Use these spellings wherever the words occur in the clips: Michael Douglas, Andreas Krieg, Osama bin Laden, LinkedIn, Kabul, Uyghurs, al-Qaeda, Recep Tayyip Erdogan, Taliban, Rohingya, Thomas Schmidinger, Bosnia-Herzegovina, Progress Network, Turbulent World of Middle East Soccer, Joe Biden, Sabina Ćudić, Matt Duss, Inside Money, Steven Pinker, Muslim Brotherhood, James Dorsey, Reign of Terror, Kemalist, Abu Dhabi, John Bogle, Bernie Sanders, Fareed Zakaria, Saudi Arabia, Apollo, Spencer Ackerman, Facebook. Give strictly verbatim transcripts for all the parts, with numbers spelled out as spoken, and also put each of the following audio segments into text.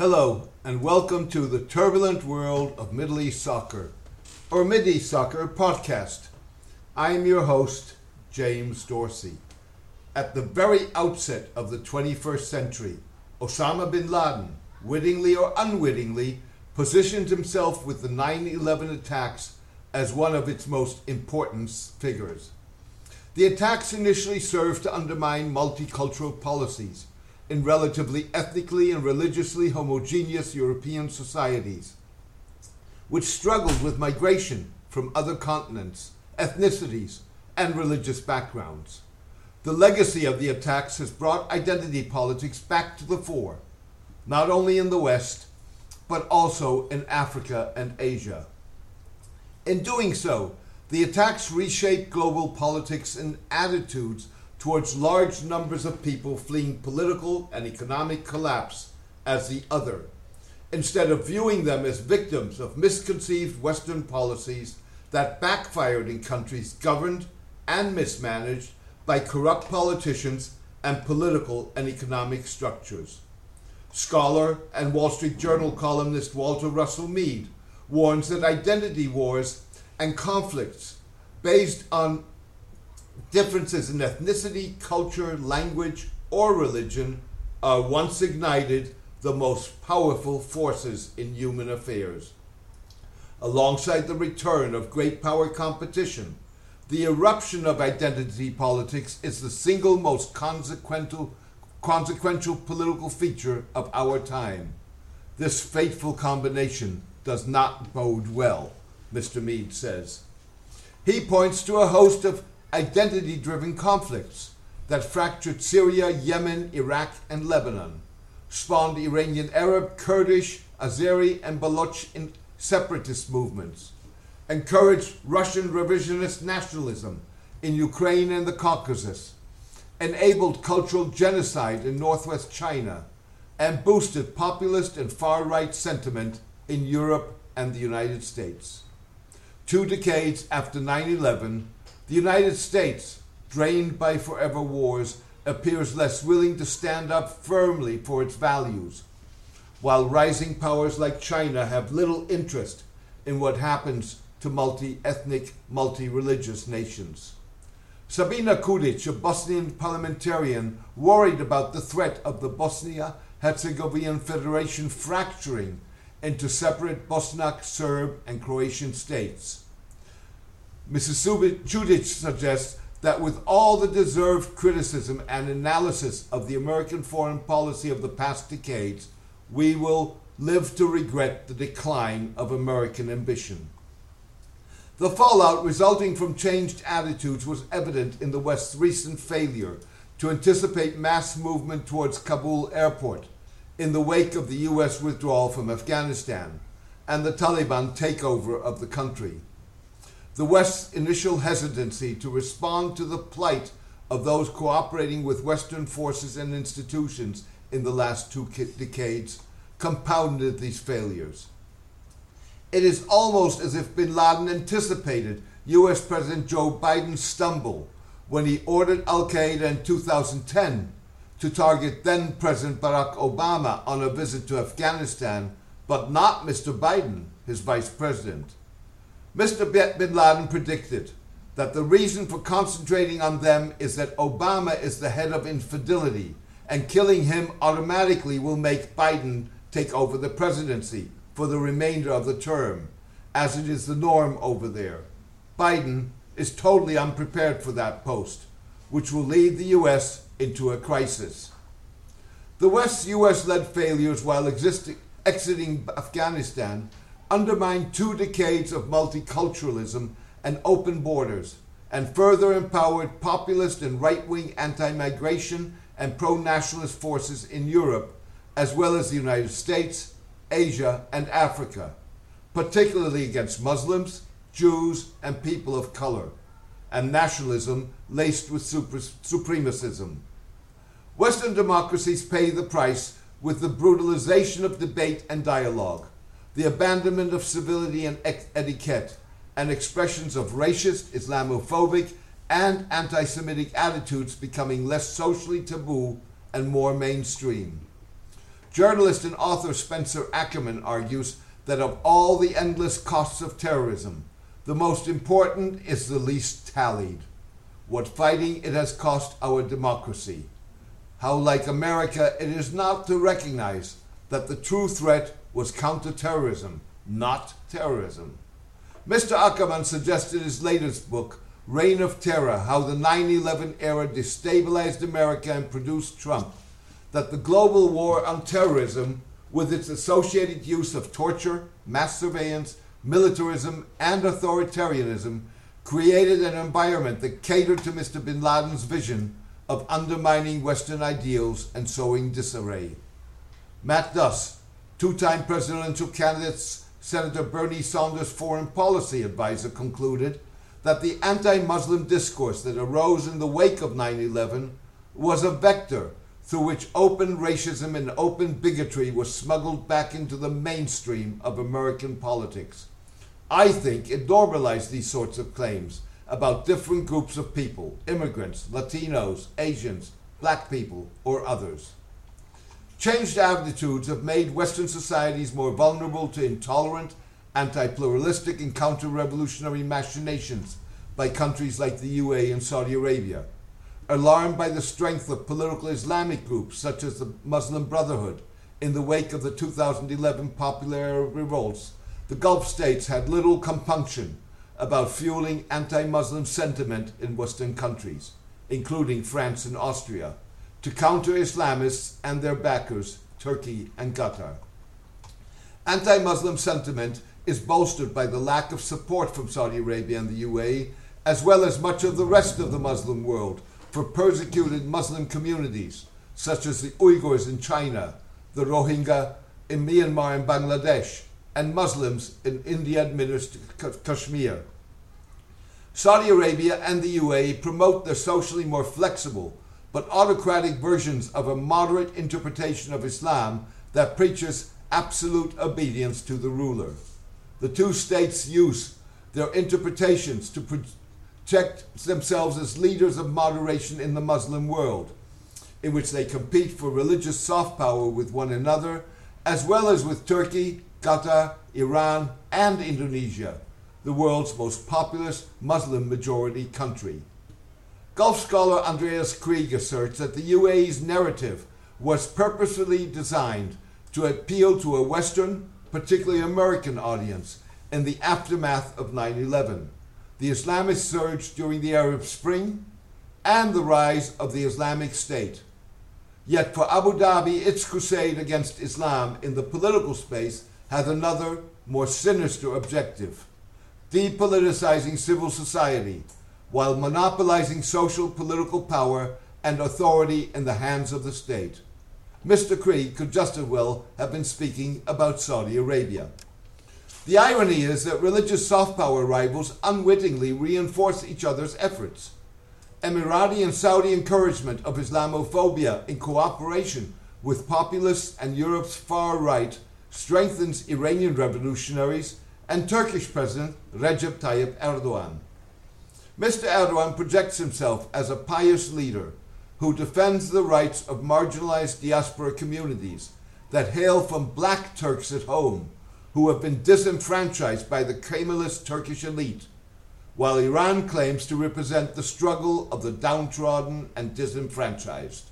Hello, and welcome to the Turbulent World of Middle East Soccer, or Mideast Soccer podcast. I am your host, James Dorsey. At the very outset of the twenty-first century, Osama bin Laden, wittingly or unwittingly, positioned himself with the nine eleven attacks as one of its most important figures. The attacks initially served to undermine multicultural policies in relatively ethnically and religiously homogeneous European societies, which struggled with migration from other continents, ethnicities, and religious backgrounds. The legacy of the attacks has brought identity politics back to the fore, not only in the West, but also in Africa and Asia. In doing so, the attacks reshaped global politics and attitudes towards large numbers of people fleeing political and economic collapse as the other, instead of viewing them as victims of misconceived Western policies that backfired in countries governed and mismanaged by corrupt politicians and political and economic structures. Scholar and Wall Street Journal columnist Walter Russell Mead warns that identity wars and conflicts based on differences in ethnicity, culture, language, or religion are once ignited the most powerful forces in human affairs. Alongside the return of great power competition, the eruption of identity politics is the single most consequential, consequential political feature of our time. This fateful combination does not bode well, Mister Mead says. He points to a host of identity-driven conflicts that fractured Syria, Yemen, Iraq, and Lebanon, spawned Iranian Arab, Kurdish, Azeri, and Baloch separatist movements, encouraged Russian revisionist nationalism in Ukraine and the Caucasus, enabled cultural genocide in northwest China, and boosted populist and far-right sentiment in Europe and the United States. Two decades after nine eleven, the United States, drained by forever wars, appears less willing to stand up firmly for its values, while rising powers like China have little interest in what happens to multi-ethnic, multi-religious nations. Sabina Ćudić, a Bosnian parliamentarian worried about the threat of the Bosnia-Herzegovina Federation fracturing into separate Bosniak, Serb, and Croatian states. Missus Ćudić suggests that with all the deserved criticism and analysis of the American foreign policy of the past decades, we will live to regret the decline of American ambition. The fallout resulting from changed attitudes was evident in the West's recent failure to anticipate mass movement towards Kabul airport in the wake of the U S withdrawal from Afghanistan and the Taliban takeover of the country. The West's initial hesitancy to respond to the plight of those cooperating with Western forces and institutions in the last two decades compounded these failures. It is almost as if bin Laden anticipated U S President Joe Biden's stumble when he ordered al-Qaeda in two thousand ten to target then-President Barack Obama on a visit to Afghanistan, but not Mister Biden, his vice president. Mister bin Laden predicted that the reason for concentrating on them is that Obama is the head of infidelity, and killing him automatically will make Biden take over the presidency for the remainder of the term, as it is the norm over there. Biden is totally unprepared for that post, which will lead the U S into a crisis. The West's U S-led failures while existing, exiting Afghanistan undermined two decades of multiculturalism and open borders, and further empowered populist and right-wing anti-migration and pro-nationalist forces in Europe, as well as the United States, Asia, and Africa, particularly against Muslims, Jews, and people of color, and nationalism laced with super- supremacism. Western democracies pay the price with the brutalization of debate and dialogue, the abandonment of civility and etiquette, and expressions of racist, Islamophobic, and anti-Semitic attitudes becoming less socially taboo and more mainstream. Journalist and author Spencer Ackerman argues that of all the endless costs of terrorism, the most important is the least tallied. What fighting it has cost our democracy. How, like America, it is not to recognize that the true threat was counterterrorism, not terrorism. Mister Ackerman suggested his latest book, Reign of Terror, How the nine eleven Era Destabilized America and Produced Trump, that the global war on terrorism, with its associated use of torture, mass surveillance, militarism, and authoritarianism, created an environment that catered to Mister bin Laden's vision of undermining Western ideals and sowing disarray. Matt Duss, two-time presidential candidate Senator Bernie Sanders' foreign policy advisor, concluded that the anti-Muslim discourse that arose in the wake of nine eleven was a vector through which open racism and open bigotry was smuggled back into the mainstream of American politics. I think it normalized these sorts of claims about different groups of people, immigrants, Latinos, Asians, black people, or others. Changed attitudes have made Western societies more vulnerable to intolerant, anti-pluralistic and counter-revolutionary machinations by countries like the U A E and Saudi Arabia. Alarmed by the strength of political Islamic groups such as the Muslim Brotherhood in the wake of the two thousand eleven popular Arab revolts, the Gulf states had little compunction about fueling anti-Muslim sentiment in Western countries, including France and Austria, to counter Islamists and their backers, Turkey and Qatar. Anti-Muslim sentiment is bolstered by the lack of support from Saudi Arabia and the U A E, as well as much of the rest of the Muslim world, for persecuted Muslim communities, such as the Uyghurs in China, the Rohingya in Myanmar and Bangladesh, and Muslims in India-administered Kashmir. Saudi Arabia and the U A E promote their socially more flexible but autocratic versions of a moderate interpretation of Islam that preaches absolute obedience to the ruler. The two states use their interpretations to protect themselves as leaders of moderation in the Muslim world, in which they compete for religious soft power with one another, as well as with Turkey, Qatar, Iran, and Indonesia, the world's most populous Muslim-majority country. Gulf scholar Andreas Krieg asserts that the U A E's narrative was purposefully designed to appeal to a Western, particularly American audience in the aftermath of nine eleven, the Islamist surge during the Arab Spring, and the rise of the Islamic State. Yet for Abu Dhabi, its crusade against Islam in the political space had another, more sinister objective, depoliticizing civil society while monopolizing social political power and authority in the hands of the state. Mister Krieg could just as well have been speaking about Saudi Arabia. The irony is that religious soft power rivals unwittingly reinforce each other's efforts. Emirati and Saudi encouragement of Islamophobia in cooperation with populists and Europe's far right strengthens Iranian revolutionaries and Turkish President Recep Tayyip Erdogan. Mister Erdogan projects himself as a pious leader who defends the rights of marginalized diaspora communities that hail from black Turks at home who have been disenfranchised by the Kemalist Turkish elite, while Iran claims to represent the struggle of the downtrodden and disenfranchised.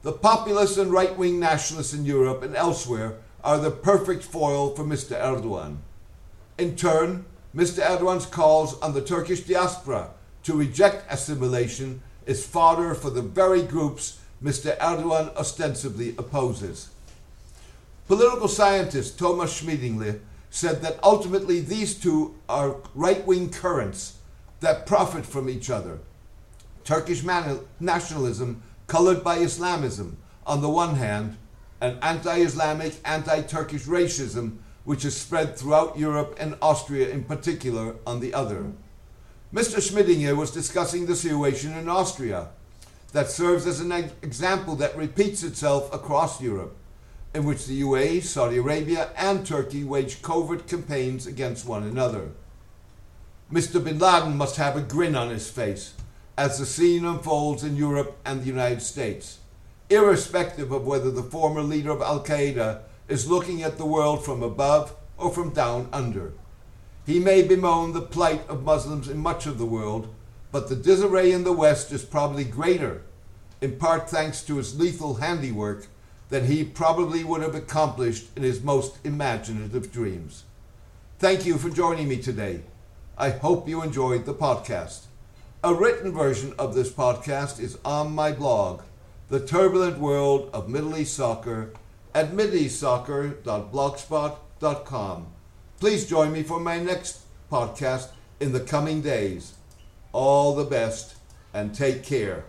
The populists and right-wing nationalists in Europe and elsewhere are the perfect foil for Mister Erdogan. In turn, Mister Erdogan's calls on the Turkish diaspora to reject assimilation is fodder for the very groups Mister Erdogan ostensibly opposes. Political scientist Thomas Schmidinger said that ultimately these two are right-wing currents that profit from each other. Turkish man- nationalism colored by Islamism on the one hand, and anti-Islamic, anti-Turkish racism which is spread throughout Europe and Austria in particular on the other. Mister Schmidinger was discussing the situation in Austria that serves as an example that repeats itself across Europe, in which the U A E, Saudi Arabia, and Turkey wage covert campaigns against one another. Mister bin Laden must have a grin on his face as the scene unfolds in Europe and the United States, irrespective of whether the former leader of al-Qaeda is looking at the world from above or from down under. He may bemoan the plight of Muslims in much of the world, but the disarray in the West is probably greater, in part thanks to his lethal handiwork, than he probably would have accomplished in his most imaginative dreams. Thank you for joining me today. I hope you enjoyed the podcast. A written version of this podcast is on my blog, The Turbulent World of Middle East Soccer, at mid east soccer dot blogspot dot com. Please join me for my next podcast in the coming days. All the best and take care.